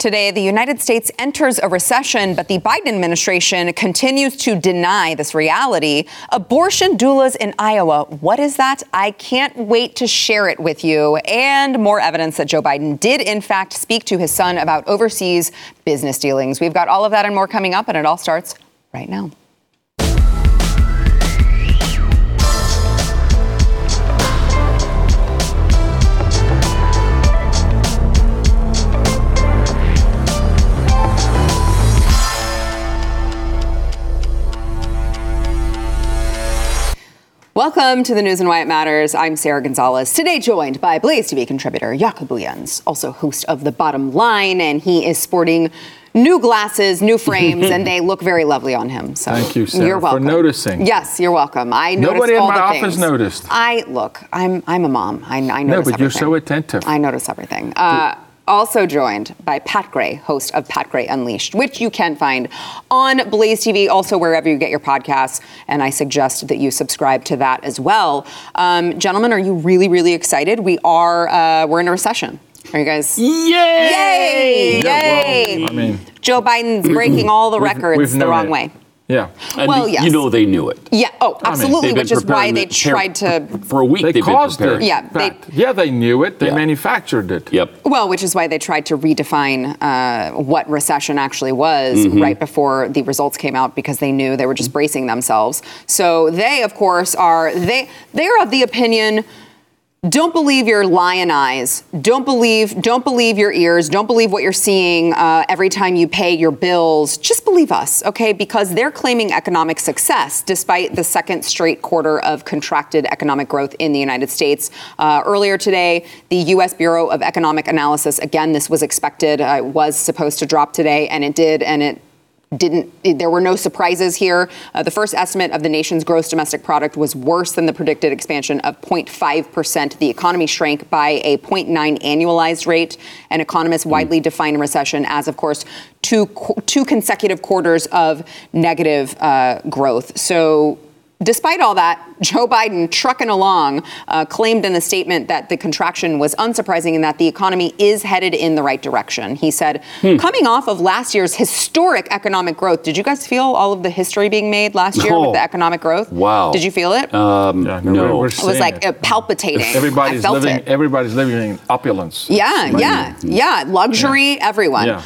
Today, the United States enters a recession, but the Biden administration continues to deny this reality. Abortion doulas in Iowa. What is that? I can't wait to share it with you. And more evidence that Joe Biden did, in fact, speak to his son about overseas business dealings. We've got all of that and more coming up, and it all starts right now. Welcome to The News and Why It Matters. I'm Sarah Gonzalez, today joined by Blaze TV contributor Jaco Booyens, also host of The Bottom Line, and he is sporting new glasses, new frames, and they look very lovely on him. So thank you, Sarah, you're welcome. For noticing. Yes, you're welcome. I noticed all the things. Nobody in my office noticed. I'm a mom. I notice everything. No, but you're so attentive. I notice everything. Also joined by Pat Gray, host of Pat Gray Unleashed, which you can find on Blaze TV, also wherever you get your podcasts, and I suggest that you subscribe to that as well. Gentlemen, are you really, really excited? We're in a recession. Are you guys? Yay! Yay! Yay! Well, I mean, Joe Biden's breaking all the records the wrong way. Yeah. And yes. You know they knew it. Yeah. Oh, absolutely, which is why they tried to... For a week they've been preparing. Yeah, they knew it. They manufactured it. Yep. Well, which is why they tried to redefine what recession actually was right before the results came out, because they knew they were just bracing themselves. So they, of course, they're of the opinion... Don't believe your lion eyes. Don't believe your ears. Don't believe what you're seeing every time you pay your bills. Just believe us, okay? Because they're claiming economic success despite the second straight quarter of contracted economic growth in the United States. Earlier today, the U.S. Bureau of Economic Analysis, again, this was expected, was supposed to drop today, and it did, and it didn't. There were no surprises here. The first estimate of the nation's gross domestic product was worse than the predicted expansion of 0.5%. The economy shrank by a 0.9 annualized rate, and economists widely define recession as, of course, two consecutive quarters of negative growth. So despite all that, Joe Biden, trucking along, claimed in a statement that the contraction was unsurprising and that the economy is headed in the right direction. He said, coming off of last year's historic economic growth, did you guys feel all of the history being made last year with the economic growth? Wow. Did you feel it? No. It was like palpitating. Everybody's Everybody's living in opulence. Yeah. Luxury, everyone. Yeah,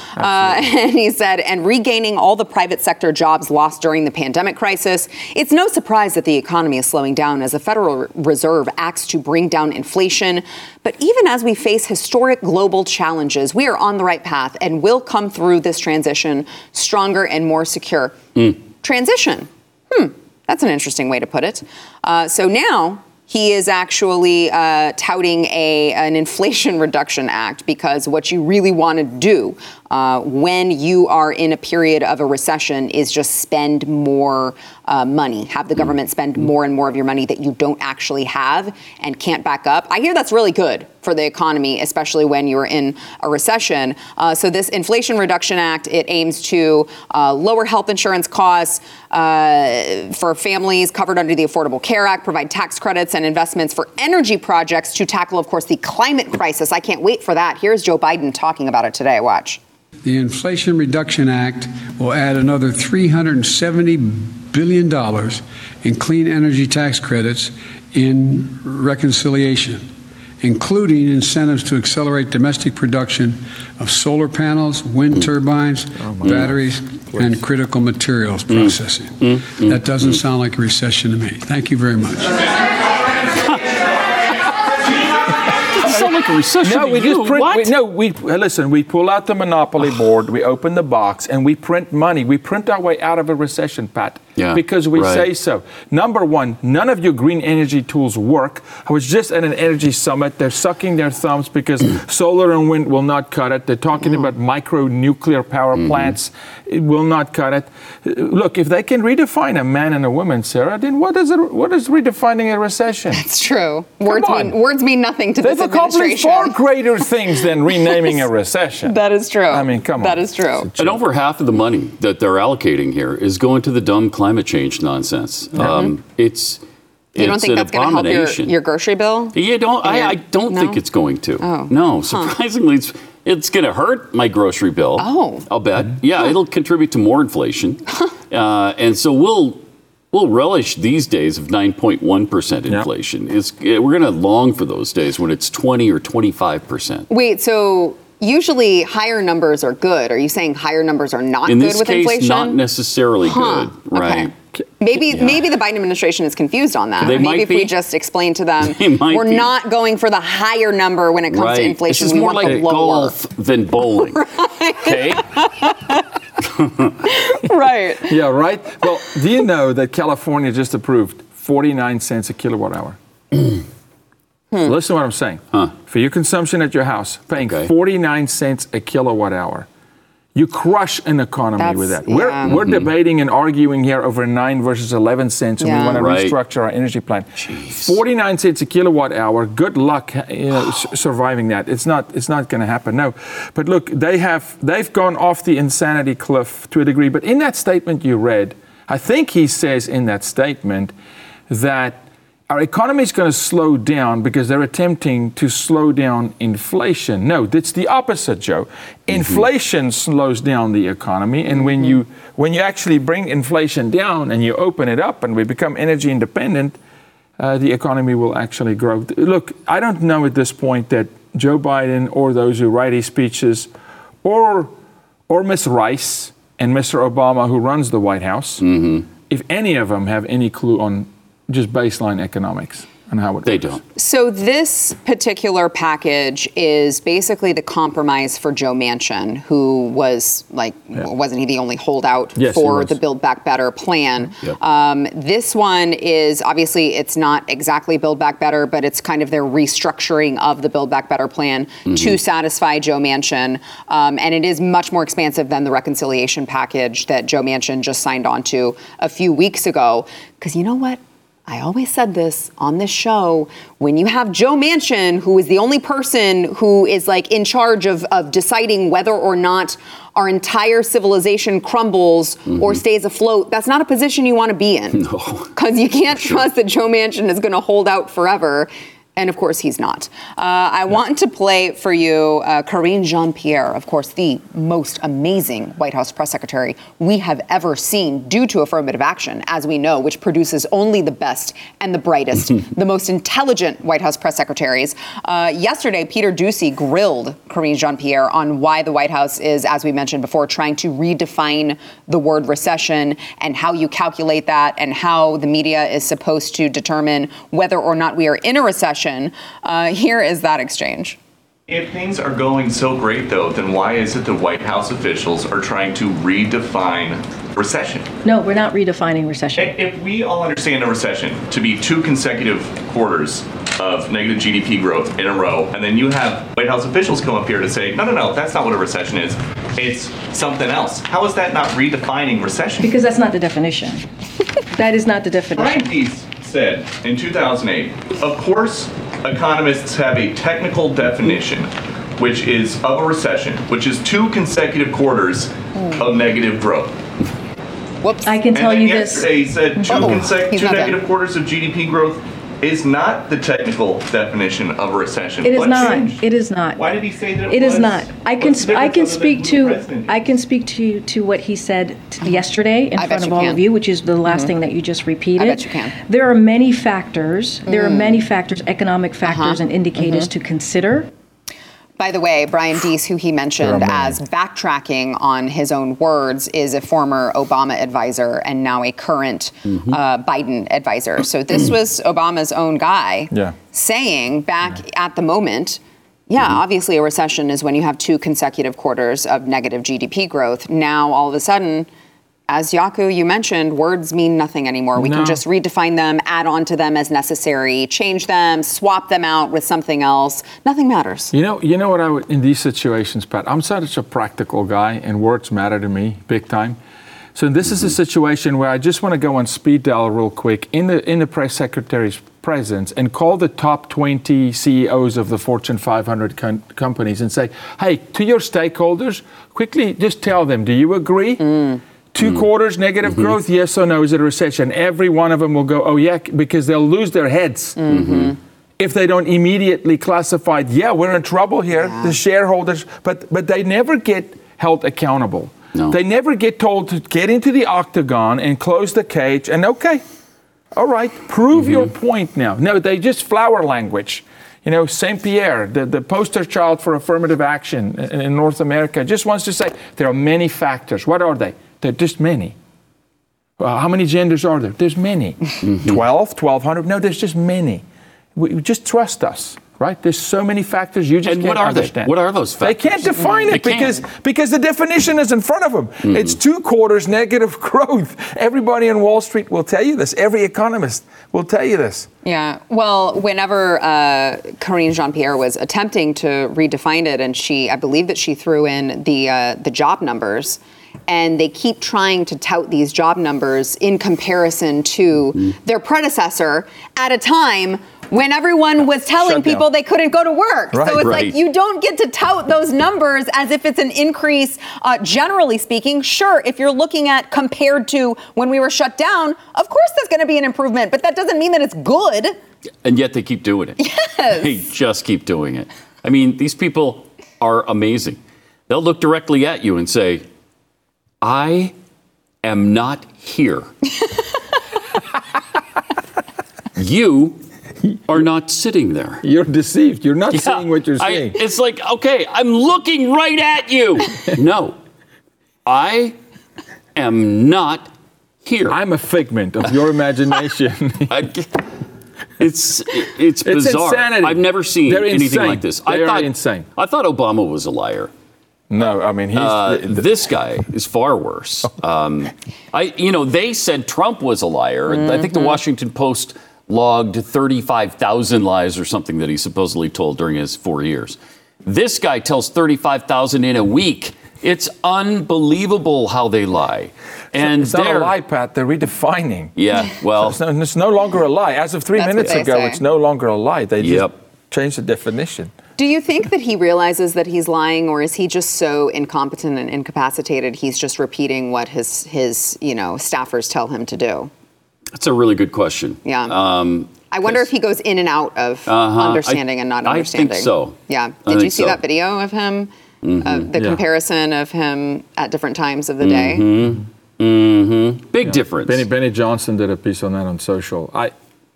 and he said, and regaining all the private sector jobs lost during the pandemic crisis. It's no surprise that the economy is slowing down as the Federal Reserve acts to bring down inflation. But even as we face historic global challenges, we are on the right path and will come through this transition stronger and more secure. Transition. That's an interesting way to put it. So now he is actually touting an Inflation Reduction Act, because what you really want to do when you are in a period of a recession is just spend more money, have the government spend more and more of your money that you don't actually have and can't back up. I hear that's really good for the economy, especially when you're in a recession. So this Inflation Reduction Act, it aims to lower health insurance costs for families covered under the Affordable Care Act, provide tax credits and investments for energy projects to tackle, of course, the climate crisis. I can't wait for that. Here's Joe Biden talking about it today. Watch. The Inflation Reduction Act will add another $370 billion in clean energy tax credits in reconciliation, including incentives to accelerate domestic production of solar panels, wind turbines, batteries, and critical materials processing. That doesn't sound like a recession to me. Thank you very much. Like a recession. No, we pull out the monopoly board, we open the box, and we print money. We print our way out of a recession, Pat, because we say so. Number one, none of your green energy tools work. I was just at an energy summit. They're sucking their thumbs because solar and wind will not cut it. They're talking about micro-nuclear power plants. It will not cut it. Look, if they can redefine a man and a woman, Sarah, then what is redefining a recession? That's true. Words mean nothing to this administration. There's far greater things than renaming a recession. That is true. I mean, come on. That is true. And over half of the money that they're allocating here is going to the dumb climate change nonsense. You don't think that's going to help your grocery bill? I don't think it's going to. No, surprisingly, it's It's going to hurt my grocery bill. Oh. I'll bet. Yeah, it'll contribute to more inflation. And so we'll relish these days of 9.1% inflation. Yep. We're going to long for those days when it's 20 or 25%. Wait, so usually higher numbers are good. Are you saying higher numbers are not good with inflation? In this case, not necessarily good, right? Okay. Maybe the Biden administration is confused on that. Maybe if we just explain to them, we're not going for the higher number when it comes to inflation. This is more like golf than bowling. Okay? Right. Yeah, right. Well, do you know that California just approved 49 cents a kilowatt hour? Listen to what I'm saying. For your consumption at your house, paying 49 cents a kilowatt hour. You crush an economy with that. Yeah. We're debating and arguing here over 9 versus 11 cents when we want to restructure our energy plan. Jeez. 49 cents a kilowatt hour, good luck surviving that. It's not going to happen, no. But look, they've gone off the insanity cliff to a degree. But in that statement you read, I think he says in that statement that our economy is going to slow down because they're attempting to slow down inflation. No, that's the opposite, Joe. Inflation slows down the economy, and when you actually bring inflation down and you open it up and we become energy independent, the economy will actually grow. Look, I don't know at this point that Joe Biden or those who write his speeches or Ms. Rice and Mr. Obama, who runs the White House, if any of them have any clue on just baseline economics and how it works. Don't. So this particular package is basically the compromise for Joe Manchin, who was wasn't he the only holdout for the Build Back Better plan? Yep. This one is obviously it's not exactly Build Back Better, but it's kind of their restructuring of the Build Back Better plan to satisfy Joe Manchin. And it is much more expansive than the reconciliation package that Joe Manchin just signed on to a few weeks ago. Because you know what? I always said this on this show, when you have Joe Manchin, who is the only person who is like in charge of deciding whether or not our entire civilization crumbles or stays afloat, that's not a position you want to be in. No. Because you can't trust that Joe Manchin is going to hold out forever. And of course, he's not. I want to play for you Karine Jean-Pierre, of course, the most amazing White House press secretary we have ever seen due to affirmative action, as we know, which produces only the best and the brightest, the most intelligent White House press secretaries. Yesterday, Peter Doocy grilled Karine Jean-Pierre on why the White House is, as we mentioned before, trying to redefine the word recession and how you calculate that and how the media is supposed to determine whether or not we are in a recession. Here is that exchange. If things are going so great, though, then why is it the White House officials are trying to redefine recession? No, we're not redefining recession. If we all understand a recession to be 2 consecutive quarters of negative GDP growth in a row, and then you have White House officials come up here to say, no, that's not what a recession is. It's something else. How is that not redefining recession? Because that's not the definition. That is not the definition. Brian Deese said in 2008, of course, economists have a technical definition, which is of a recession, which is 2 consecutive quarters of negative growth. Whoops. I can tell you this. Yesterday he said two negative quarters of GDP growth is not the technical definition of a recession. It is not. It is not. Why did he say that? It is not. I can speak to what he said yesterday in front of all of you, which is the last thing that you just repeated. I bet you can. There are many factors. There are many factors, economic factors and indicators to consider. By the way, Brian Deese, who he mentioned as backtracking on his own words, is a former Obama advisor and now a current Biden advisor. So this was Obama's own guy saying back at the moment, obviously a recession is when you have 2 consecutive quarters of negative GDP growth. Now, all of a sudden, as Jaco, you mentioned, words mean nothing anymore. We can just redefine them, add on to them as necessary, change them, swap them out with something else. Nothing matters. You know what I would, in these situations, Pat, I'm such a practical guy and words matter to me big time. So this is a situation where I just want to go on speed dial real quick in the press secretary's presence and call the top 20 CEOs of the Fortune 500 companies and say, hey, to your stakeholders, quickly just tell them, do you agree? 2 quarters negative growth, yes or no, is it a recession? Every one of them will go, oh yeah, because they'll lose their heads. if they don't immediately classify it, yeah, we're in trouble here, the shareholders, but they never get held accountable. No. They never get told to get into the octagon and close the cage and, okay, all right, prove your point now. No, they just flower language. You know, St. Pierre, the poster child for affirmative action in North America, just wants to say there are many factors. What are they? There are just many. How many genders are there? There's many. 12, 1,200? No, there's just many. We just trust us, right? There's so many factors you just can't understand. What are those factors? They can't define it because the definition is in front of them. It's 2 quarters negative growth. Everybody on Wall Street will tell you this. Every economist will tell you this. Yeah. Well, whenever Karine Jean-Pierre was attempting to redefine it, and I believe that she threw in the job numbers. And they keep trying to tout these job numbers in comparison to their predecessor at a time when everyone was telling people they couldn't go to work. Right, so it's like you don't get to tout those numbers as if it's an increase, generally speaking. Sure, if you're looking at compared to when we were shut down, of course there's going to be an improvement. But that doesn't mean that it's good. And yet they keep doing it. Yes. They just keep doing it. I mean, these people are amazing. They'll look directly at you and say, I am not here. You are not sitting there. You're deceived. You're not seeing what you're seeing. It's like, okay, I'm looking right at you. No, I am not here. I'm a figment of your imagination. It's bizarre. Insanity. I've never seen anything like this. They are insane. I thought Obama was a liar. No, I mean, he's this guy is far worse. They said Trump was a liar. I think the Washington Post logged 35,000 lies or something that he supposedly told during his 4 years. This guy tells 35,000 in a week. It's unbelievable how they lie. And it's not a lie, Pat. They're redefining. Yeah, well. So it's no longer a lie. As of 3 minutes ago, it's no longer a lie. They just changed the definition. Do you think that he realizes that he's lying, or is he just so incompetent and incapacitated he's just repeating what his staffers tell him to do? That's a really good question. Yeah. I wonder if he goes in and out of understanding and not understanding. I think so. Yeah. Did you see that video of him? The comparison of him at different times of the day? Big difference. Benny Johnson did a piece on that on social.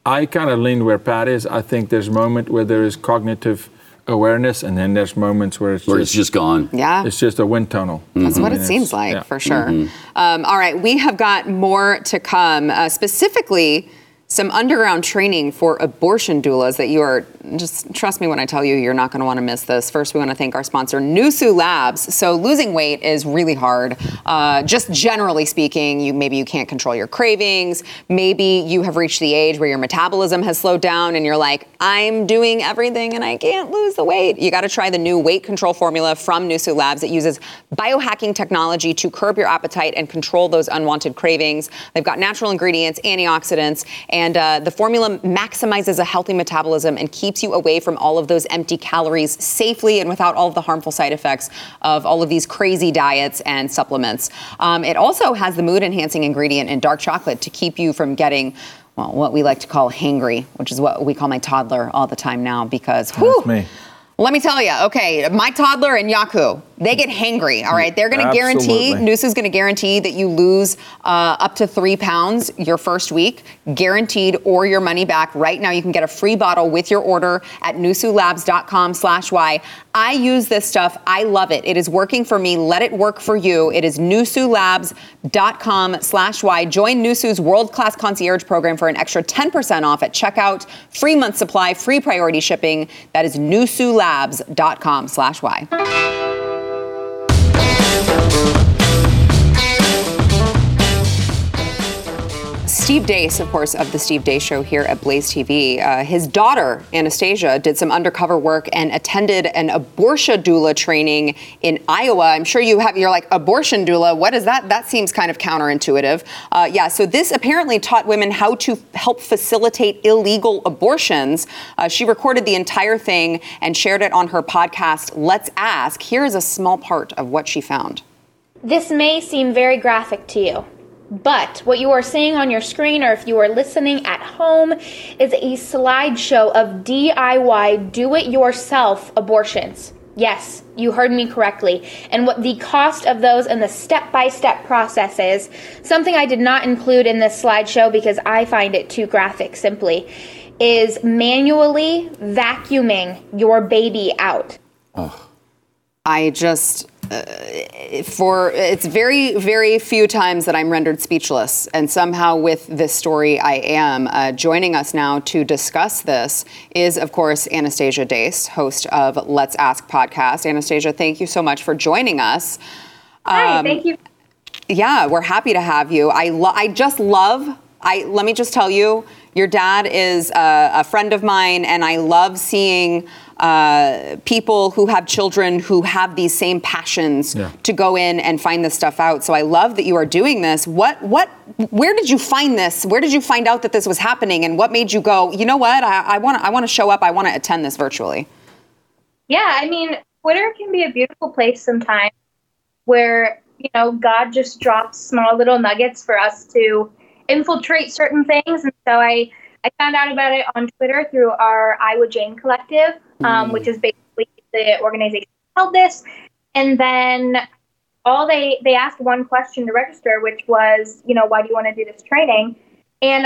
I kind of leaned where Pat is. I think there's a moment where there is cognitive awareness, and then there's moments where it's just gone. Yeah. It's just a wind tunnel. That's what it seems like, for sure. All right, we have got more to come, specifically some underground training for abortion doulas that you are, just trust me when I tell you, you're not going to want to miss this. First, we want to thank our sponsor, Nuzu Labs. So losing weight is really hard. Just generally speaking, maybe you can't control your cravings. Maybe you have reached the age where your metabolism has slowed down and you're like, I'm doing everything and I can't lose the weight. You got to try the new weight control formula from Nuzu Labs. It uses biohacking technology to curb your appetite and control those unwanted cravings. They've got natural ingredients, antioxidants, and the formula maximizes a healthy metabolism and keeps you away from all of those empty calories safely and without all of the harmful side effects of all of these crazy diets and supplements. It also has the mood-enhancing ingredient in dark chocolate to keep you from getting, well, what we like to call hangry, which is what we call my toddler all the time now because, whew, let me tell you, okay, my toddler and Yaku, they get hangry, all right? They're going to guarantee, Nusa's going to guarantee that you lose up to 3 pounds your first week, guaranteed, or your money back. Right now, you can get a free bottle with your order at nusulabs.com/Y. I use this stuff. I love it. It is working for me. Let it work for you. It is nusulabs.com/Y. Join Nusu's world-class concierge program for an extra 10% off at checkout, free month supply, free priority shipping. That is nusulabs.com/Y. labs.com/Y. Steve Deace, of course, of The Steve Deace Show here at Blaze TV. His daughter, Anastasia, did some undercover work and attended an abortion doula training in Iowa. I'm sure you're like, abortion doula? What is that? That seems kind of counterintuitive. So this apparently taught women how to help facilitate illegal abortions. She recorded the entire thing and shared it on her podcast, Let's Ask. Here is a small part of what she found. This may seem very graphic to you. But what you are seeing on your screen, or if you are listening at home, is a slideshow of DIY, do-it-yourself abortions. Yes, you heard me correctly. And what the cost of those and the step-by-step process is, something I did not include in this slideshow because I find it too graphic, simply, is manually vacuuming your baby out. Oh. I just... it's very, very few times that I'm rendered speechless. And somehow with this story, I am. Joining us now to discuss this is, of course, Anastasia Deace, host of Let's Ask podcast. Anastasia, thank you so much for joining us. Hi, thank you. Yeah, we're happy to have you. Let me just tell you, your dad is a friend of mine, and I love seeing people who have children who have these same passions to go in and find this stuff out. So I love that you are doing this. Where did you find this? Where did you find out that this was happening, and what made you go, you know what? I want to show up. I want to attend this virtually. Yeah, I mean, Twitter can be a beautiful place sometimes, where God just drops small little nuggets for us to infiltrate certain things. And so I found out about it on Twitter through our Iowa Jane Collective, which is basically the organization that held this. And then they asked one question to register, which was, why do you want to do this training? And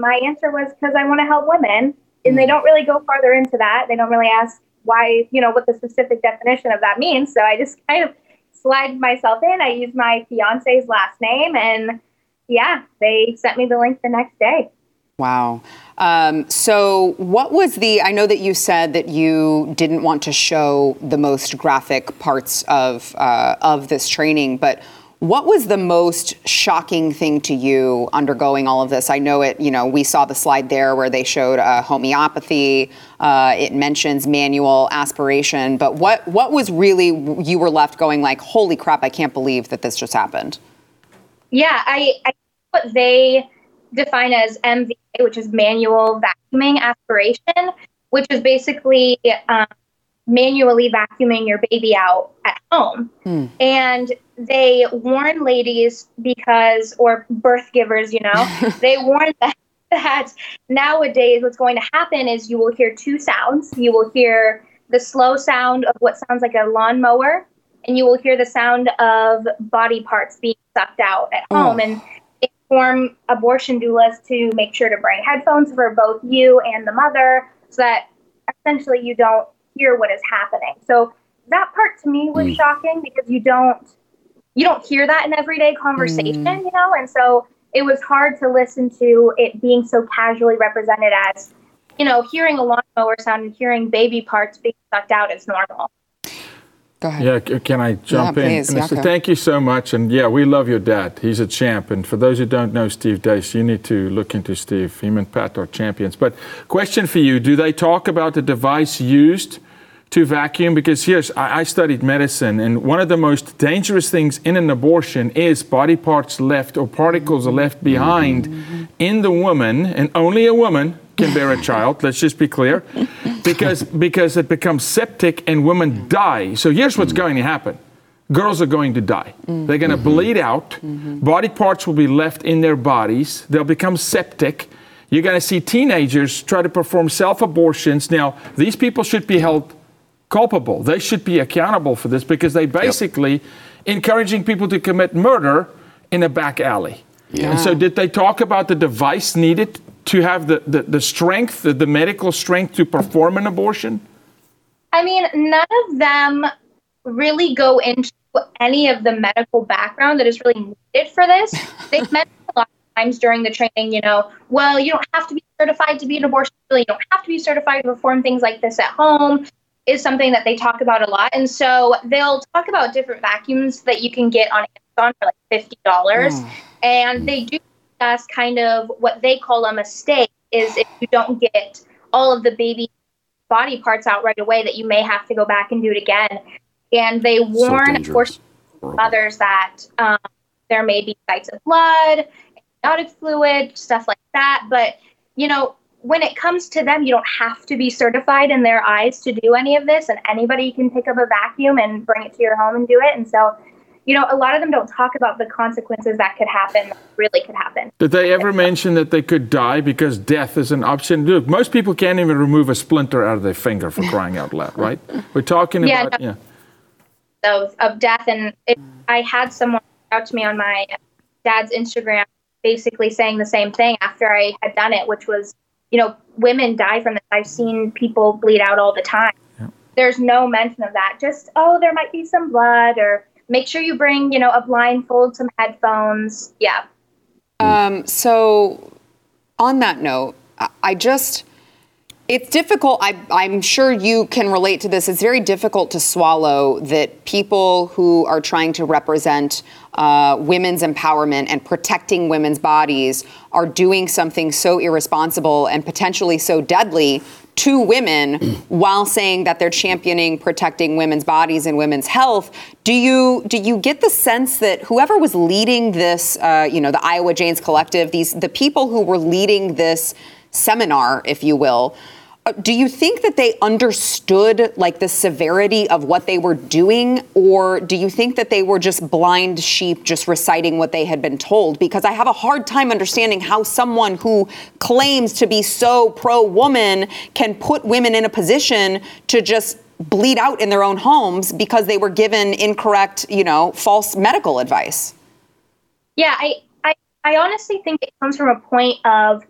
my answer was because I want to help women. And they don't really go farther into that. They don't really ask why, what the specific definition of that means. So I just kind of slid myself in. I used my fiance's last name, and they sent me the link the next day. Wow. So what was I know that you said that you didn't want to show the most graphic parts of this training, but what was the most shocking thing to you undergoing all of this? I know we saw the slide there where they showed homeopathy. It mentions manual aspiration, but what was really, you were left going like, holy crap, I can't believe that this just happened. Yeah, I think what they define as MVA, which is manual vacuuming aspiration, which is basically manually vacuuming your baby out at home. And they warn ladies or birth givers, they warn that nowadays what's going to happen is you will hear two sounds. You will hear the slow sound of what sounds like a lawnmower, and you will hear the sound of body parts being sucked out at home. And inform abortion doulas to make sure to bring headphones for both you and the mother, so that essentially you don't hear what is happening. So that part to me was shocking, because you don't hear that in everyday conversation, And so it was hard to listen to it being so casually represented as, hearing a lawnmower sound and hearing baby parts being sucked out is normal. Yeah, can I jump in? Please, Anastasia, thank you so much. And we love your dad. He's a champ. And for those who don't know Steve Deace, you need to look into Steve. Him and Pat are champions. But question for you, do they talk about the device used to vacuum? Because yes, I studied medicine, and one of the most dangerous things in an abortion is body parts left, or particles are left behind in the woman, and only a woman can bear a child, let's just be clear, because it becomes septic and women die. So here's what's going to happen. Girls are going to die. They're going to bleed out. Body parts will be left in their bodies. They'll become septic. You're going to see teenagers try to perform self-abortions. Now, these people should be held culpable. They should be accountable for this, because they basically encouraging people to commit murder in a back alley. Yeah. And so did they talk about the device needed to have the strength, the medical strength to perform an abortion? I mean, none of them really go into any of the medical background that is really needed for this. They've mentioned a lot of times during the training, you don't have to be certified to be an abortion. You don't have to be certified to perform things like this at home, is something that they talk about a lot. And so they'll talk about different vacuums that you can get on Amazon for like $50. And they do discuss kind of what they call a mistake is if you don't get all of the baby body parts out right away, that you may have to go back and do it again. And they warn abortion mothers that there may be sites of blood, antibiotic fluid, stuff like that. But, when it comes to them, you don't have to be certified in their eyes to do any of this, and anybody can pick up a vacuum and bring it to your home and do it. And so you know, a lot of them don't talk about the consequences that could happen, that really could happen. Did they ever mention that they could die because death is an option? Look, most people can't even remove a splinter out of their finger, for crying out loud, right? We're talking about... No. Yeah. Of death, and I had someone out to me on my dad's Instagram basically saying the same thing after I had done it, which was, you know, women die from this. I've seen people bleed out all the time. Yeah. There's no mention of that. Just, oh, there might be some blood, or make sure you bring, you know, a blindfold, some headphones. Yeah. So on that note, I just, it's difficult. I'm sure you can relate to this. It's very difficult to swallow that people who are trying to represent women's empowerment and protecting women's bodies are doing something so irresponsible and potentially so deadly to women while saying that they're championing protecting women's bodies and women's health. Do you get the sense that whoever was leading this, you know, the Iowa Jane Collective, the people who were leading this seminar, if you will, do you think that they understood, like, the severity of what they were doing, or do you think that they were just blind sheep, just reciting what they had been told? Because I have a hard time understanding how someone who claims to be so pro-woman can put women in a position to just bleed out in their own homes because they were given incorrect, you know, false medical advice. Yeah, I honestly think it comes from a point of,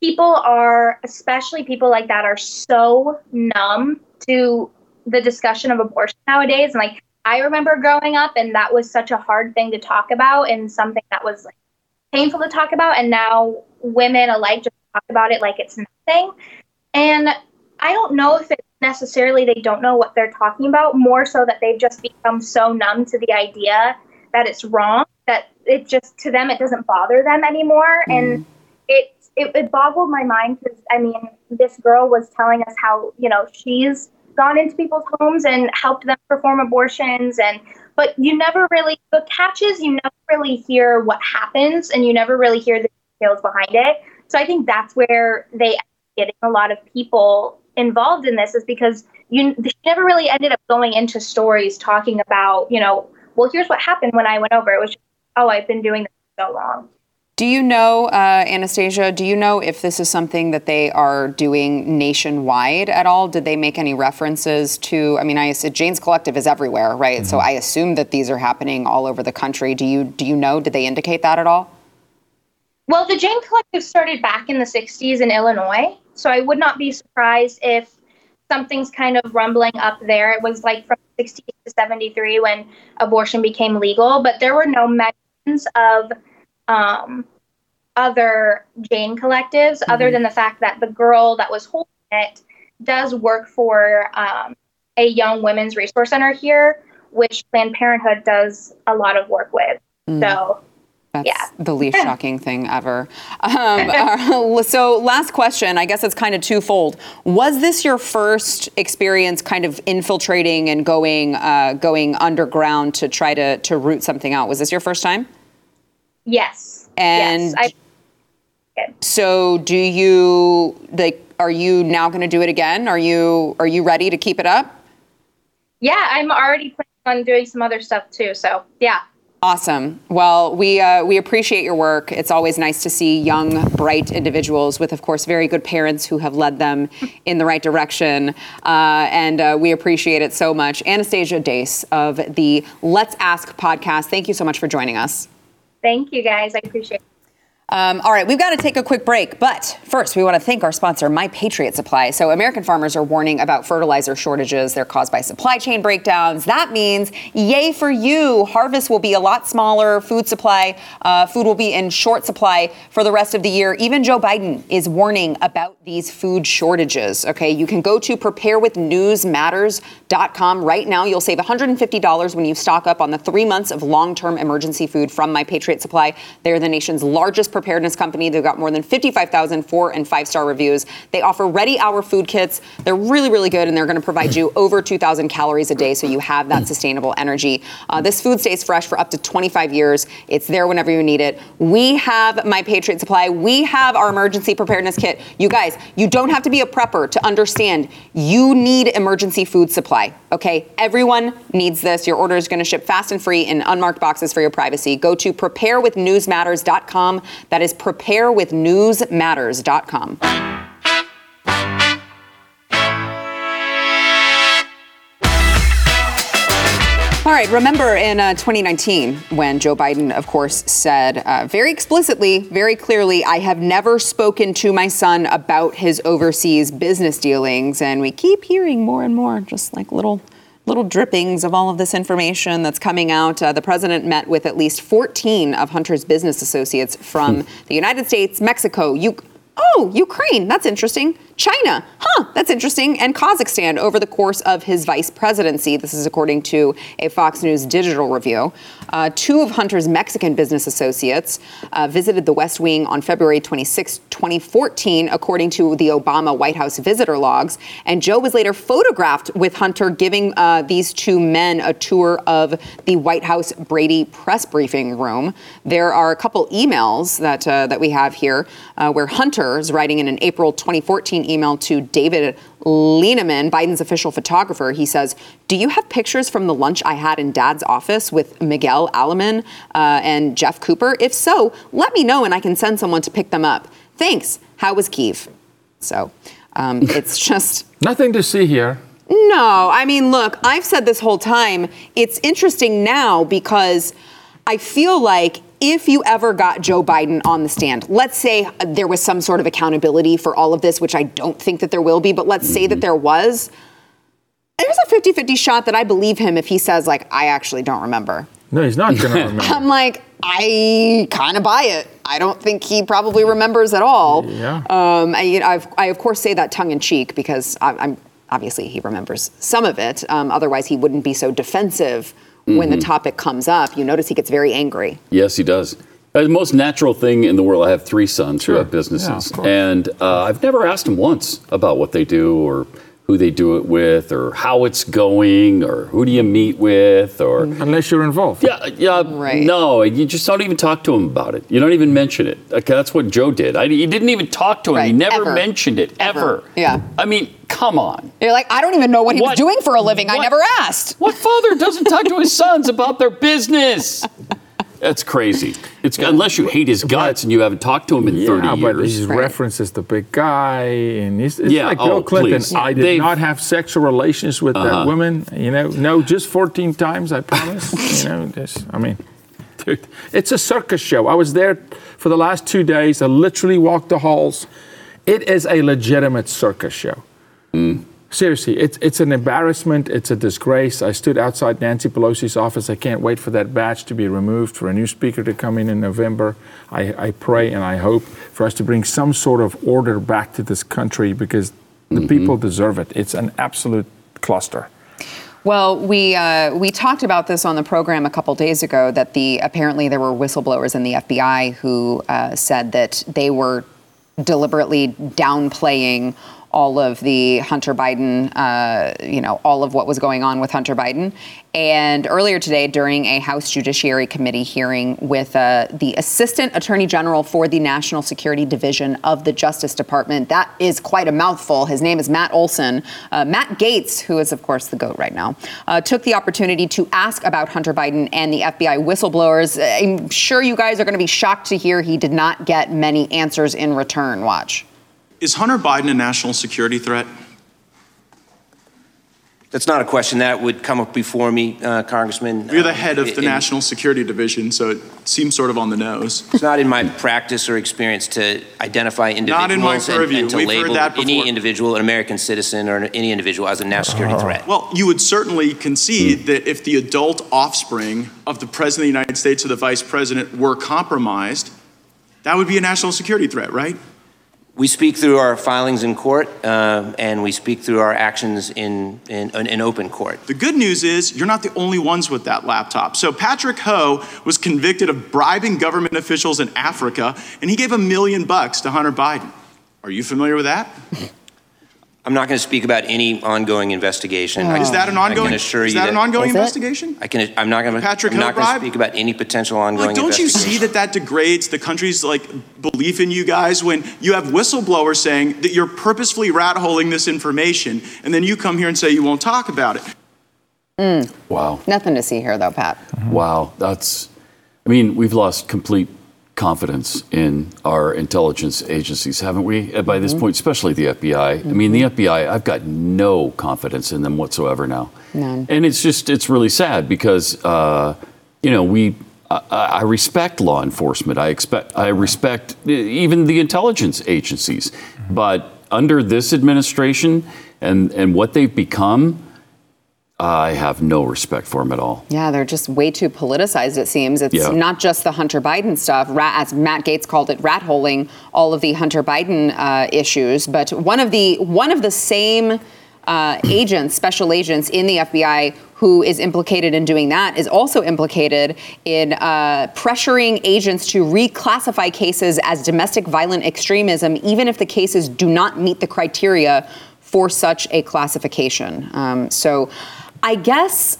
people are, especially people like that, are so numb to the discussion of abortion nowadays. And like, I remember growing up, and that was such a hard thing to talk about, and something that was like painful to talk about. And now women alike just talk about it like it's nothing. And I don't know if it's necessarily they don't know what they're talking about, more so that they've just become so numb to the idea that it's wrong, that it just, to them, it doesn't bother them anymore. And It boggled my mind, because, I mean, this girl was telling us how, you know, she's gone into people's homes and helped them perform abortions. But you never really, the catches, you never really hear what happens, and you never really hear the details behind it. So I think that's where they getting a lot of people involved in this, is because she never really ended up going into stories talking about, you know, well, here's what happened when I went over. It was just, oh, I've been doing this for so long. Do you know, Anastasia, do you know if this is something that they are doing nationwide at all? Did they make any references to, I mean, Jane's Collective is everywhere, right? Mm-hmm. So I assume that these are happening all over the country. Do you know, did they indicate that at all? Well, the Jane Collective started back in the 60s in Illinois. So I would not be surprised if something's kind of rumbling up there. It was like from 60 to 73 when abortion became legal, but there were no mentions of other Jane collectives, mm-hmm. other than the fact that the girl that was holding it does work for a young women's resource center here, which Planned Parenthood does a lot of work with. Mm-hmm. So that's the least shocking thing ever. So last question, I guess it's kind of twofold. Was this your first experience kind of infiltrating and going underground to try to root something out? Was this your first time? Yes. And yes, so do you, like, are you now going to do it again? Are you ready to keep it up? Yeah, I'm already planning on doing some other stuff too. So yeah. Awesome. Well, we appreciate your work. It's always nice to see young, bright individuals with, of course, very good parents who have led them in the right direction. And we appreciate it so much. Anastasia Deace of the Let's Ask podcast. Thank you so much for joining us. Thank you, guys. I appreciate it. All right, we've got to take a quick break, but first we want to thank our sponsor, My Patriot Supply. So American farmers are warning about fertilizer shortages. They're caused by supply chain breakdowns. That means, yay for you, harvest will be a lot smaller. Food will be in short supply for the rest of the year. Even Joe Biden is warning about these food shortages, okay? You can go to preparewithnewsmatters.com right now. You'll save $150 when you stock up on the 3 months of long-term emergency food from My Patriot Supply. They're the nation's largest preparedness preparedness company. They've got more than 55,000 4- and 5-star reviews. They offer Ready Hour food kits. They're really, really good, and they're going to provide you over 2,000 calories a day so you have that sustainable energy. This food stays fresh for up to 25 years. It's there whenever you need it. We have My Patriot Supply. We have our emergency preparedness kit. You guys, you don't have to be a prepper to understand you need emergency food supply, okay? Everyone needs this. Your order is going to ship fast and free in unmarked boxes for your privacy. Go to preparewithnewsmatters.com. That is preparewithnewsmatters.com. All right, remember in 2019 when Joe Biden, of course, said very explicitly, very clearly, I have never spoken to my son about his overseas business dealings. And we keep hearing more and more, just like little drippings of all of this information that's coming out. The president met with at least 14 of Hunter's business associates from the United States, Mexico, Ukraine, that's interesting, China, that's interesting, and Kazakhstan over the course of his vice presidency. This is according to a Fox News digital review. Two of Hunter's Mexican business associates visited the West Wing on February 26, 2014, according to the Obama White House visitor logs. And Joe was later photographed with Hunter giving these two men a tour of the White House Brady press briefing room. There are a couple emails that we have here where Hunter is writing in an April 2014 email to David Lieneman, Biden's official photographer. He says, do you have pictures from the lunch I had in Dad's office with Miguel Alleman and Jeff Cooper? If so, let me know and I can send someone to pick them up. Thanks. How was Kyiv? So it's just... Nothing to see here. No. I mean, look, I've said this whole time. It's interesting now because I feel like if you ever got Joe Biden on the stand, let's say there was some sort of accountability for all of this, which I don't think that there will be, but let's say that there was, there's a 50-50 shot that I believe him if he says, like, I actually don't remember. No, he's not going to remember. I'm like, I kind of buy it. I don't think he probably remembers at all. Yeah. I of course, say that tongue-in-cheek because I'm obviously he remembers some of it. Otherwise, he wouldn't be so defensive when the topic comes up. You notice he gets very angry. Yes, he does. The most natural thing in the world. I have three sons who have businesses, and I've never asked them once about what they do or who they do it with or how it's going or who do you meet with or... Unless you're involved. Yeah. Right. No, you just don't even talk to him about it. You don't even mention it. Okay, that's what Joe did. He didn't even talk to him. Right. He never mentioned it, ever. Yeah. I mean... Come on. You're like, I don't even know what he was doing for a living. I never asked. What father doesn't talk to his sons about their business? That's crazy. Unless you hate his guts and you haven't talked to him in 30 years. But he references the big guy. And it's like Bill Clinton. Please. I did not have sexual relations with that woman. You know, no, just 14 times, I promise. Dude, it's a circus show. I was there for the last 2 days. I literally walked the halls. It is a legitimate circus show. Seriously, it's an embarrassment. It's a disgrace. I stood outside Nancy Pelosi's office. I can't wait for that badge to be removed, for a new speaker to come in November. I pray and I hope for us to bring some sort of order back to this country because the people deserve it. It's an absolute cluster. Well, we talked about this on the program a couple days ago, that apparently there were whistleblowers in the FBI who said that they were deliberately downplaying all of the Hunter Biden, all of what was going on with Hunter Biden. And earlier today, during a House Judiciary Committee hearing with the Assistant Attorney General for the National Security Division of the Justice Department, that is quite a mouthful. His name is Matt Olson. Matt Gaetz, who is, of course, the GOAT right now, took the opportunity to ask about Hunter Biden and the FBI whistleblowers. I'm sure you guys are going to be shocked to hear he did not get many answers in return. Watch. Is Hunter Biden a national security threat? That's not a question that would come up before me, Congressman. You're the head of the National Security Division, so it seems sort of on the nose. It's not in my practice or experience to identify individuals and to label any individual, an American citizen or any individual, as a national security threat. Well, you would certainly concede that if the adult offspring of the President of the United States or the Vice President were compromised, that would be a national security threat, right? We speak through our filings in court, and we speak through our actions in open court. The good news is you're not the only ones with that laptop. So Patrick Ho was convicted of bribing government officials in Africa, and he gave $1 million to Hunter Biden. Are you familiar with that? I'm not going to speak about any ongoing investigation. Wow. Is that an ongoing? I can assure you that an ongoing investigation? I'm not going to speak about any potential ongoing. Like, don't you see that degrades the country's belief in you guys when you have whistleblowers saying that you're purposefully rat-holing this information, and then you come here and say you won't talk about it? Mm. Wow. Nothing to see here, though, Pat. Wow, I mean, we've lost complete confidence in our intelligence agencies, haven't we? By this point, especially the FBI. I mean, the FBI, I've got no confidence in them whatsoever now. None. And it's really sad because, I respect law enforcement. I respect even the intelligence agencies. But under this administration and what they've become, I have no respect for him at all. Yeah, they're just way too politicized, it seems. It's not just the Hunter Biden stuff, as Matt Gaetz called it, rat-holing all of the Hunter Biden issues. But one of the same agents, special agents in the FBI who is implicated in doing that is also implicated in pressuring agents to reclassify cases as domestic violent extremism, even if the cases do not meet the criteria for such a classification. So I guess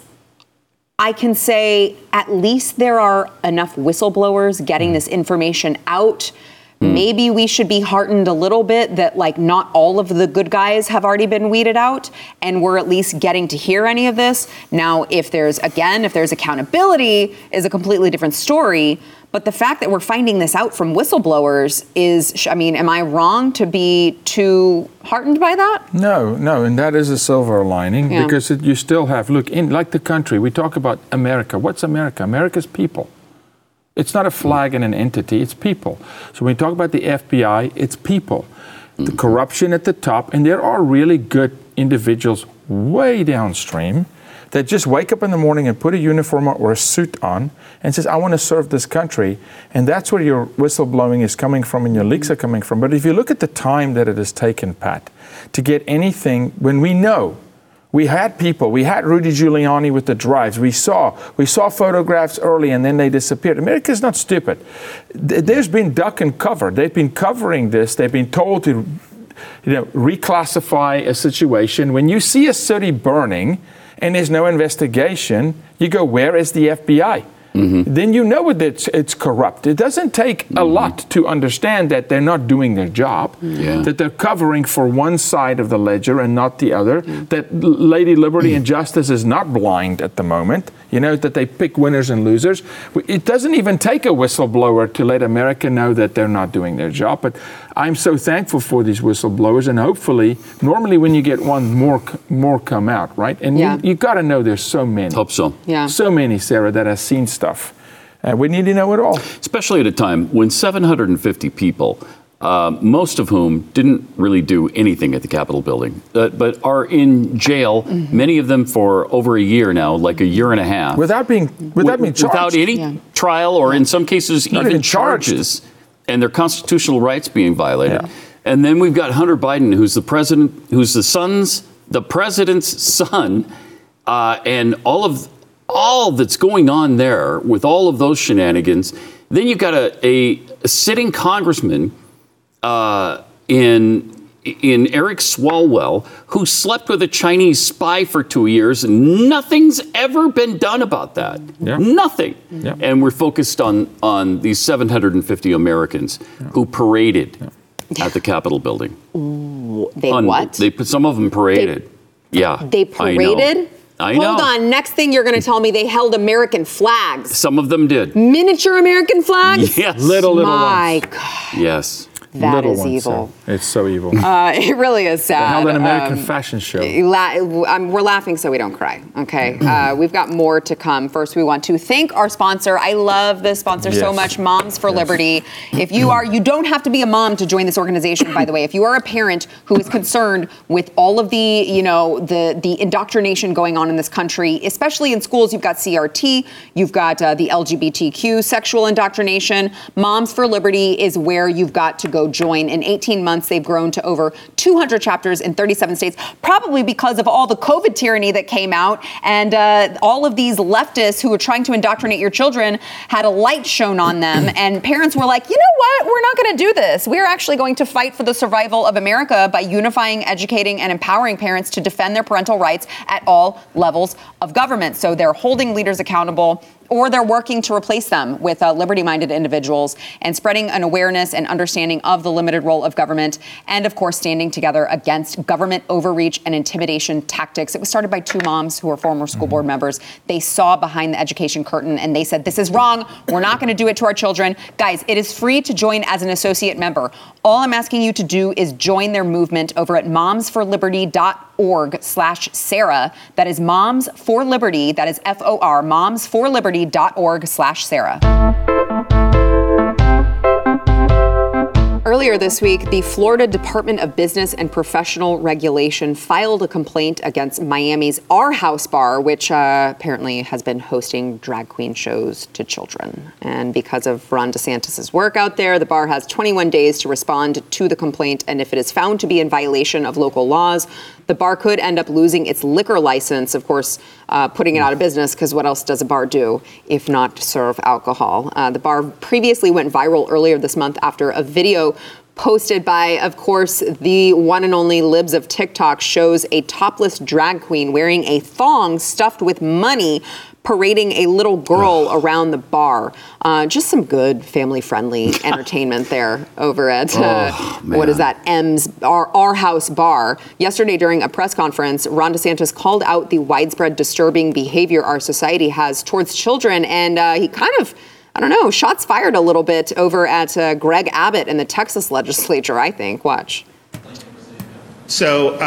I can say at least there are enough whistleblowers getting this information out. Maybe we should be heartened a little bit that not all of the good guys have already been weeded out and we're at least getting to hear any of this. Now, if there's accountability is a completely different story. But the fact that we're finding this out from whistleblowers is, I mean, am I wrong to be too heartened by that? No, and that is a silver lining because you still have, the country, we talk about America. What's America? America's people. It's not a flag and an entity, it's people. So when we talk about the FBI, it's people. Mm-hmm. The corruption at the top, and there are really good individuals way downstream that just wake up in the morning and put a uniform or a suit on and says, I want to serve this country. And that's where your whistleblowing is coming from and your leaks are coming from. But if you look at the time that it has taken, Pat, to get anything, when we know we had people, we had Rudy Giuliani with the drives, we saw photographs early and then they disappeared. America's not stupid. There's been duck and cover. They've been covering this. They've been told to reclassify a situation. When you see a city burning, and there's no investigation, you go, where is the FBI? Mm-hmm. Then you know that it's corrupt. It doesn't take a lot to understand that they're not doing their job, that they're covering for one side of the ledger and not the other, that Lady Liberty and Justice is not blind at the moment, that they pick winners and losers. It doesn't even take a whistleblower to let America know that they're not doing their job. But I'm so thankful for these whistleblowers, and hopefully, normally when you get one, more come out, right? And you've got to know there's so many. Hope so. Yeah. So many, Sarah, that has seen stuff. And we need to know it all. Especially at a time when 750 people, most of whom didn't really do anything at the Capitol building, but are in jail, many of them for over a year now, like a year and a half. Without being charged. Without any trial or in some cases even charges. And their constitutional rights being violated. Yeah. And then we've got Hunter Biden, who's the president, who's the president's son, and all that's going on there with all of those shenanigans. Then you've got a sitting congressman in Eric Swalwell, who slept with a Chinese spy for 2 years, and nothing's ever been done about that. Yeah. Nothing. Yeah. And we're focused on these 750 Americans who paraded at the Capitol building. Some of them paraded. They paraded? I know. Hold on. Next thing you're going to tell me, they held American flags. Some of them did. Miniature American flags? Yes. Little ones. My God. Yes. That is evil. So. It's so evil. It really is sad. They held an American fashion show. We're laughing so we don't cry, okay? We've got more to come. First, we want to thank our sponsor. I love this sponsor so much, Moms for Liberty. If you don't have to be a mom to join this organization, by the way. If you are a parent who is concerned with all of the, the indoctrination going on in this country, especially in schools, you've got CRT, you've got the LGBTQ sexual indoctrination. Moms for Liberty is where you've got to go go join. In 18 months, they've grown to over 200 chapters in 37 states, probably because of all the COVID tyranny that came out. And all of these leftists who were trying to indoctrinate your children had a light shown on them. And parents were like, you know what? We're not going to do this. We're actually going to fight for the survival of America by unifying, educating, and empowering parents to defend their parental rights at all levels of government. So they're holding leaders accountable, or they're working to replace them with liberty-minded individuals, and spreading an awareness and understanding of the limited role of government, and of course standing together against government overreach and intimidation tactics. It was started by two moms who are former school board members. They saw behind the education curtain and they said, this is wrong. We're not going to do it to our children. Guys, it is free to join as an associate member. All I'm asking you to do is join their movement over at momsforliberty.org/Sarah. That is Moms for Liberty. That is FOR, momsforliberty.org/Sarah. Earlier this week, the Florida Department of Business and Professional Regulation filed a complaint against Miami's Our House Bar, which apparently has been hosting drag queen shows to children. And because of Ron DeSantis' work out there, the bar has 21 days to respond to the complaint. And if it is found to be in violation of local laws, the bar could end up losing its liquor license, of course, putting it out of business, because what else does a bar do if not serve alcohol? The bar previously went viral earlier this month after a video posted by, of course, the one and only Libs of TikTok shows a topless drag queen wearing a thong stuffed with money parading a little girl around the bar. Just some good family-friendly entertainment there over at, what is that, Our House Bar. Yesterday during a press conference, Ron DeSantis called out the widespread disturbing behavior our society has towards children, and he kind of, I don't know, shots fired a little bit over at Greg Abbott in the Texas legislature, I think. Watch. So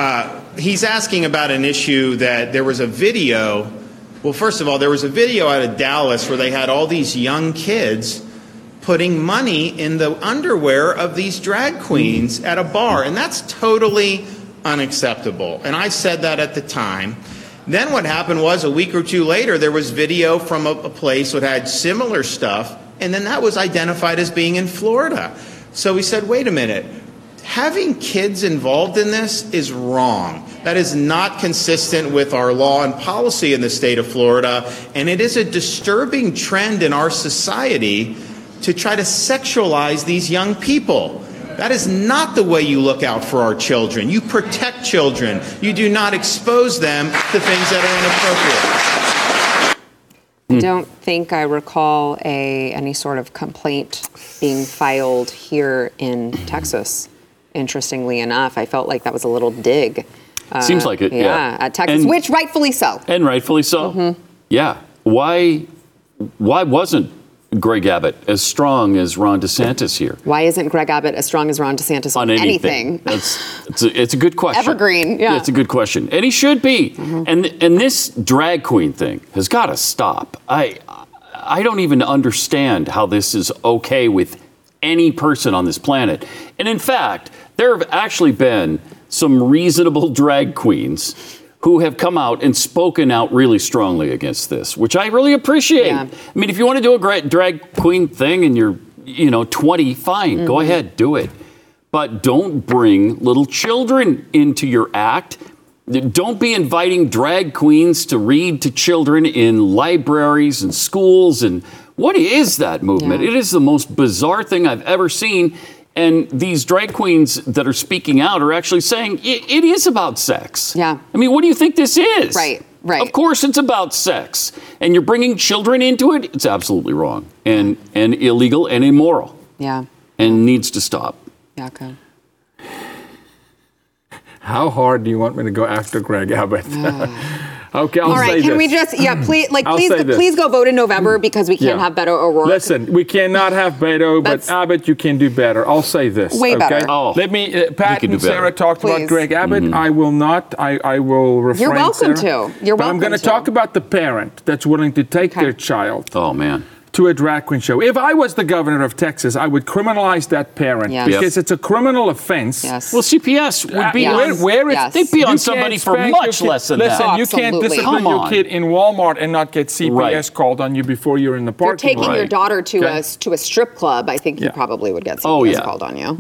he's asking about an issue that there was a video. Well, first of all, there was a video out of Dallas where they had all these young kids putting money in the underwear of these drag queens at a bar. And that's totally unacceptable. And I said that at the time. Then what happened was a week or two later, there was video from a place that had similar stuff. And then that was identified as being in Florida. So we said, wait a minute, having kids involved in this is wrong. That is not consistent with our law and policy in the state of Florida. And it is a disturbing trend in our society to try to sexualize these young people. That is not the way you look out for our children. You protect children. You do not expose them to things that are inappropriate. I don't think I recall any sort of complaint being filed here in Texas. Interestingly enough, I felt like that was a little dig. Seems like it, yeah. At Texas, and, which rightfully so. And rightfully so. Mm-hmm. Yeah. Why wasn't Greg Abbott as strong as Ron DeSantis here? Why isn't Greg Abbott as strong as Ron DeSantis on anything? It's a good question. Evergreen, yeah. It's a good question. And he should be. Mm-hmm. And this drag queen thing has got to stop. I don't even understand how this is okay with any person on this planet. And in fact, there have actually been some reasonable drag queens who have come out and spoken out really strongly against this, which I really appreciate. Yeah. I mean, if you want to do a drag queen thing and you're, 20, fine, go ahead, do it. But don't bring little children into your act. Don't be inviting drag queens to read to children in libraries and schools. And what is that movement? Yeah. It is the most bizarre thing I've ever seen. And these drag queens that are speaking out are actually saying it is about sex. Yeah. I mean, what do you think this is? Right. Of course it's about sex. And you're bringing children into it. It's absolutely wrong and illegal and immoral. Yeah. And needs to stop. Yeah, okay. How hard do you want me to go after Greg Abbott? Okay, I'll say this. All right, can we just, please go vote in November because we can't have Beto O'Rourke. Listen, we cannot have Beto, but Abbott, you can do better. I'll say this. Way better. Oh, let me, Pat and Sarah talked about Greg Abbott. Mm-hmm. I will not. I will refrain. You're welcome to. But I'm going to talk about the parent that's willing to take their child. Oh, man. to a drag queen show. If I was the governor of Texas, I would criminalize that parent because it's a criminal offense. Yes. Well, CPS would be they'd be on somebody for much less than that. Listen, you can't discipline your kid in Walmart and not get CPS called on you before you're in the parking lot. You're taking your daughter to a strip club. I think you probably would get CPS called on you.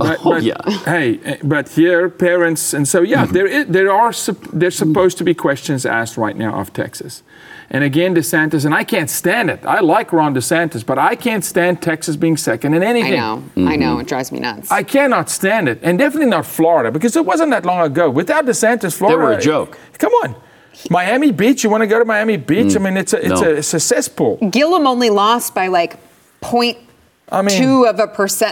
Hey, but here parents, and so there's supposed to be questions asked right now of Texas. And again, DeSantis, and I can't stand it. I like Ron DeSantis, but I can't stand Texas being second in anything. I know. Mm-hmm. I know. It drives me nuts. I cannot stand it. And definitely not Florida, because it wasn't that long ago. Without DeSantis, Florida... They were a joke. Come on. Miami Beach? You want to go to Miami Beach? I mean, it's a cesspool. Gillum only lost by, 0.2%,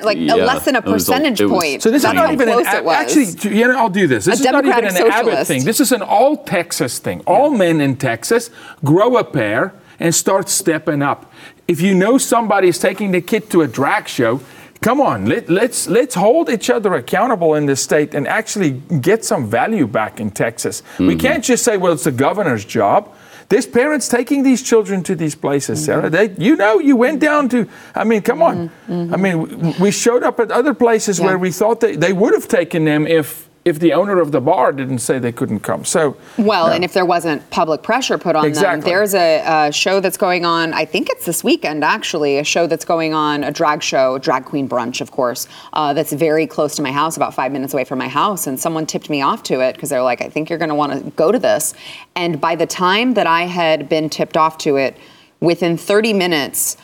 less than a percentage point. So this is not even an actually. You know, I'll do this. This is not even an Abbott thing. This is an all Texas thing. All men in Texas grow a pair and start stepping up. If you know somebody is taking the kid to a drag show, come on, let's hold each other accountable in this state and actually get some value back in Texas. Mm-hmm. We can't just say, well, it's the governor's job. There's parents taking these children to these places, Sarah. They, you went down to, come on. Mm-hmm. I mean, we showed up at other places where we thought they would have taken them if the owner of the bar didn't say they couldn't come. So, and if there wasn't public pressure put on them, there's a show that's going on, I think it's this weekend, actually, a drag show, drag queen brunch, of course, that's very close to my house, about 5 minutes away from my house. And someone tipped me off to it because they're like, I think you're going to want to go to this. And by the time that I had been tipped off to it, within 30 minutes...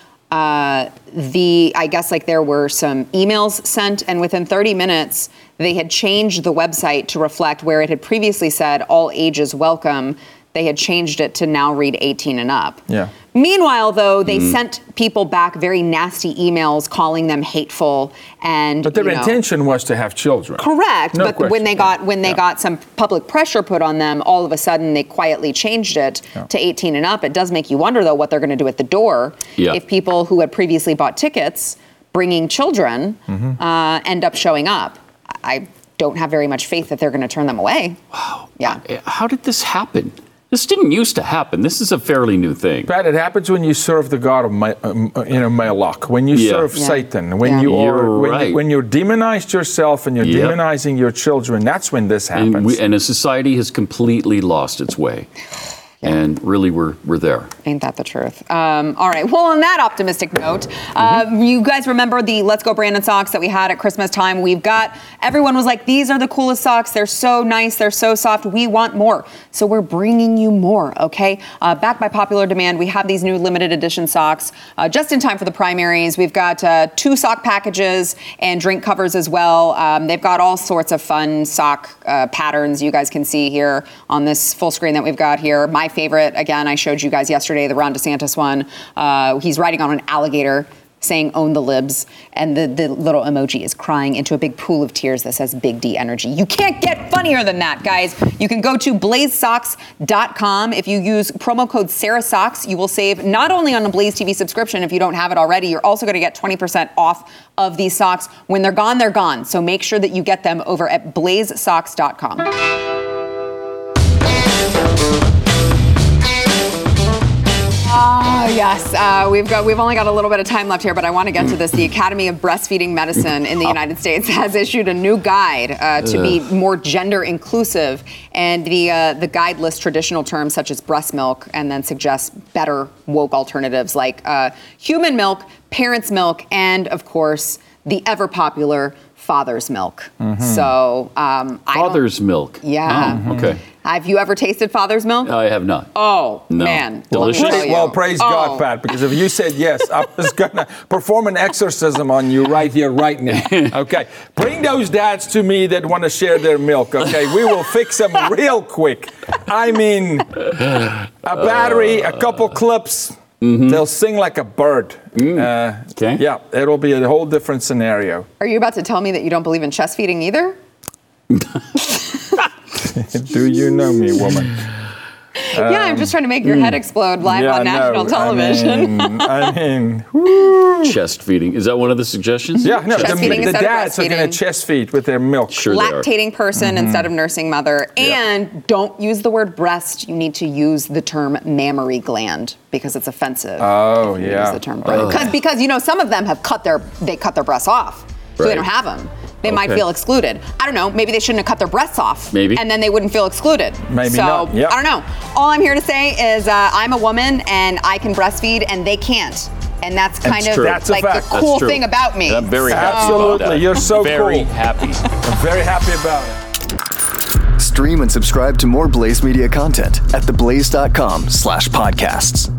there were some emails sent, and within 30 minutes, they had changed the website to reflect where it had previously said all ages welcome. They had changed it to now read 18 and up. Yeah. Meanwhile, though, they sent people back very nasty emails calling them hateful, and but their intention was to have children. Correct. No but question. when they got some public pressure put on them, all of a sudden they quietly changed it to 18 and up. It does make you wonder, though, what they're going to do at the door if people who had previously bought tickets bringing children end up showing up. I don't have very much faith that they're going to turn them away. Wow. Yeah. How did this happen? This didn't used to happen. This is a fairly new thing. Pat, it happens when you serve the god of Moloch, when you serve Satan, when you're demonized yourself and you're demonizing your children. That's when this happens. And a society has completely lost its way. Yeah. And really, we're there. Ain't that the truth? All right. Well, on that optimistic note, you guys remember the Let's Go Brandon socks that we had at Christmas time? Everyone was like, these are the coolest socks. They're so nice. They're so soft. We want more. So we're bringing you more, okay? Back by popular demand, we have these new limited edition socks just in time for the primaries. We've got two sock packages and drink covers as well. They've got all sorts of fun sock patterns you guys can see here on this full screen that we've got here. My favorite, again, I showed you guys yesterday, the Ron DeSantis one. He's riding on an alligator saying own the libs, and the little emoji is crying into a big pool of tears that says Big D Energy. You can't get funnier than that, guys. You can go to blazesocks.com. If you use promo code SarahSocks, you will save not only on a Blaze TV subscription if you don't have it already, you're also going to get 20% off of these socks. When they're gone, they're gone. So make sure that you get them over at blazesocks.com. Oh, yes. We've only got a little bit of time left here, but I want to get to this. The Academy of Breastfeeding Medicine in the United States has issued a new guide to be more gender inclusive, and the guide lists traditional terms such as breast milk and then suggests better woke alternatives like human milk, parents' milk, and, of course, the ever-popular father's milk. Mm-hmm. So, father's milk. Yeah. Oh, okay. Have you ever tasted father's milk? I have not. Oh, no. Man. Delicious. Well, praise God, Pat, because if you said yes, I was going to perform an exorcism on you right here, right now. Okay. Bring those dads to me that want to share their milk, okay? We will fix them real quick. I mean, a battery, a couple clips. Mm-hmm. They'll sing like a bird. Okay. Yeah, it'll be a whole different scenario. Are you about to tell me that you don't believe in chest feeding either? Do you know me, woman? Yeah, I'm just trying to make your head explode live on national television. I mean whoo. Chest feeding. Is that one of the suggestions? Yeah, no. The dads are going to chest feed with their milk. Sure, lactating person instead of nursing mother. And don't use the word breast. You need to use the term mammary gland because it's offensive. Oh, if you use the term breast. Because, you know, some of them have cut their breasts off. So they don't have them. They might feel excluded. I don't know. Maybe they shouldn't have cut their breasts off. Maybe. And then they wouldn't feel excluded. Maybe not. Yep. I don't know. All I'm here to say is I'm a woman and I can breastfeed and they can't. And that's kind of like the cool thing about me. And I'm very happy about that. Absolutely. You're so very cool. I'm very happy about it. Stream and subscribe to more Blaze Media content at theblaze.com/podcasts.